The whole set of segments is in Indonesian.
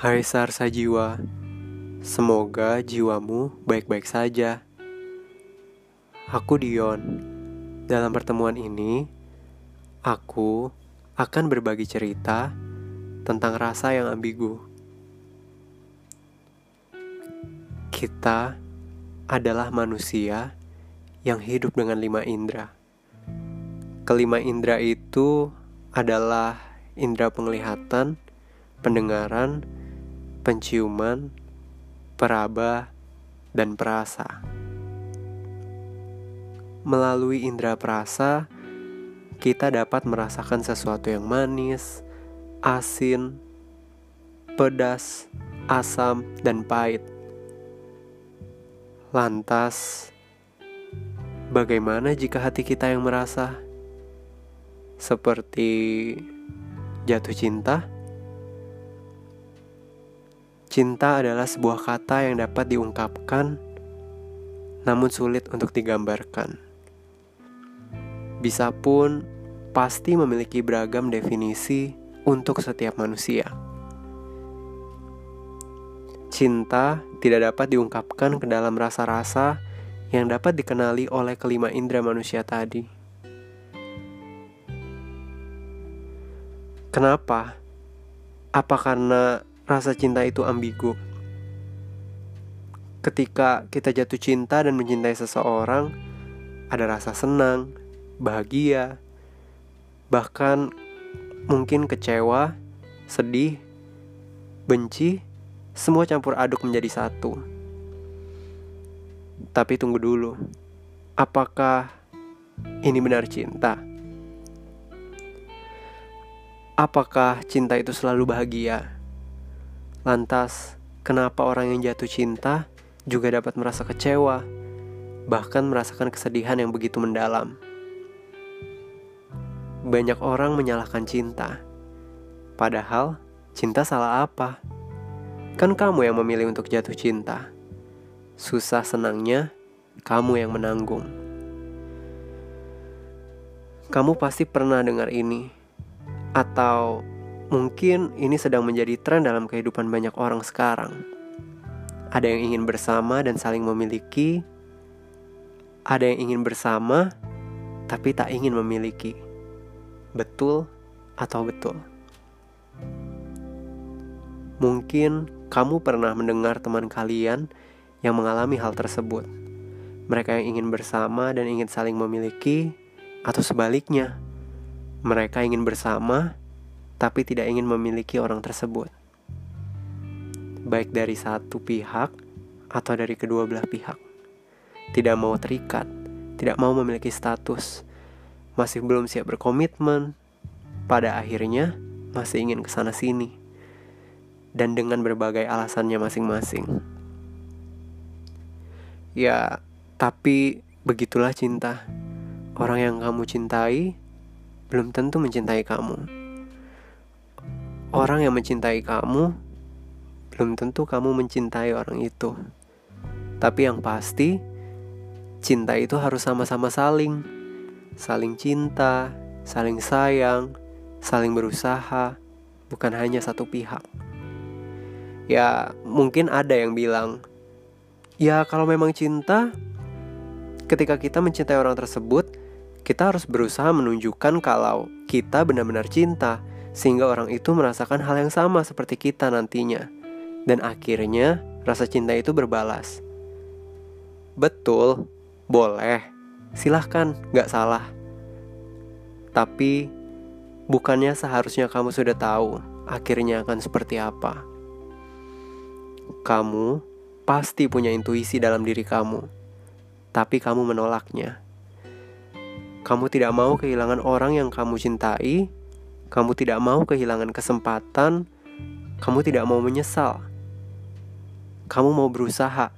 Hai Sarsajiwa, semoga jiwamu baik-baik saja. Aku Dion. Dalam pertemuan ini, aku akan berbagi cerita tentang rasa yang ambigu. Kita adalah manusia yang hidup dengan 5 indera. Kelima indera itu adalah indera penglihatan, pendengaran, penciuman, peraba, dan perasa. Melalui indera perasa, kita dapat merasakan sesuatu yang manis, asin, pedas, asam, dan pahit. Lantas, bagaimana jika hati kita yang merasa? Seperti jatuh cinta? Cinta adalah sebuah kata yang dapat diungkapkan, namun sulit untuk digambarkan. Bisa pun pasti memiliki beragam definisi untuk setiap manusia. Cinta tidak dapat diungkapkan ke dalam rasa-rasa yang dapat dikenali oleh kelima indera manusia tadi. Kenapa? Apa karena rasa cinta itu ambigu? Ketika kita jatuh cinta dan mencintai seseorang, ada rasa senang, bahagia, bahkan mungkin kecewa, sedih, benci, semua campur aduk menjadi satu. Tapi tunggu dulu, apakah ini benar cinta? Apakah cinta itu selalu bahagia? Lantas, kenapa orang yang jatuh cinta juga dapat merasa kecewa, bahkan merasakan kesedihan yang begitu mendalam? Banyak orang menyalahkan cinta. Padahal, cinta salah apa? Kan kamu yang memilih untuk jatuh cinta. Susah senangnya, kamu yang menanggung. Kamu pasti pernah dengar ini, atau mungkin ini sedang menjadi tren dalam kehidupan banyak orang sekarang. Ada yang ingin bersama dan saling memiliki. Ada yang ingin bersama tapi tak ingin memiliki. Betul atau betul? Mungkin kamu pernah mendengar teman kalian yang mengalami hal tersebut. Mereka yang ingin bersama dan ingin saling memiliki, atau sebaliknya, mereka ingin bersama tapi tidak ingin memiliki orang tersebut, baik dari satu pihak atau dari kedua belah pihak. Tidak mau terikat, tidak mau memiliki status, masih belum siap berkomitmen. Pada akhirnya masih ingin kesana sini, dan dengan berbagai alasannya masing-masing. Ya, tapi begitulah cinta. Orang yang kamu cintai belum tentu mencintai kamu. Orang yang mencintai kamu, belum tentu kamu mencintai orang itu. Tapi yang pasti, cinta itu harus sama-sama saling. Saling cinta, saling sayang, saling berusaha, bukan hanya satu pihak. Ya, mungkin ada yang bilang, ya kalau memang cinta, ketika kita mencintai orang tersebut, kita harus berusaha menunjukkan kalau kita benar-benar cinta, sehingga orang itu merasakan hal yang sama seperti kita nantinya. Dan akhirnya rasa cinta itu berbalas. Betul, boleh, silahkan, gak salah. Tapi bukannya seharusnya kamu sudah tahu akhirnya akan seperti apa? Kamu pasti punya intuisi dalam diri kamu, tapi kamu menolaknya. Kamu tidak mau kehilangan orang yang kamu cintai. Kamu tidak mau kehilangan kesempatan, kamu tidak mau menyesal. Kamu mau berusaha,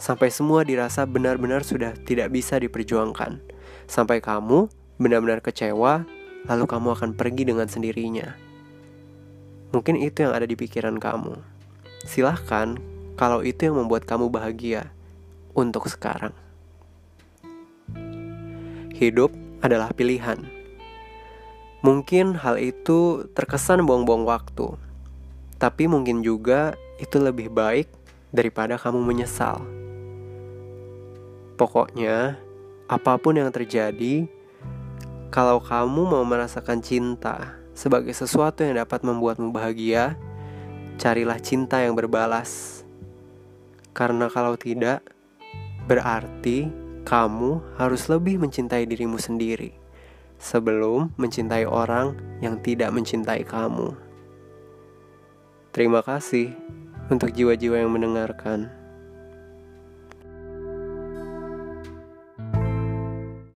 sampai semua dirasa benar-benar sudah tidak bisa diperjuangkan. Sampai kamu benar-benar kecewa, lalu kamu akan pergi dengan sendirinya. Mungkin itu yang ada di pikiran kamu. Silahkan, kalau itu yang membuat kamu bahagia untuk sekarang. Hidup adalah pilihan. Mungkin hal itu terkesan buang-buang waktu. Tapi mungkin juga itu lebih baik daripada kamu menyesal. Pokoknya, apapun yang terjadi, kalau kamu mau merasakan cinta sebagai sesuatu yang dapat membuatmu bahagia, carilah cinta yang berbalas. Karena kalau tidak, berarti kamu harus lebih mencintai dirimu sendiri sebelum mencintai orang yang tidak mencintai kamu. Terima kasih untuk jiwa-jiwa yang mendengarkan.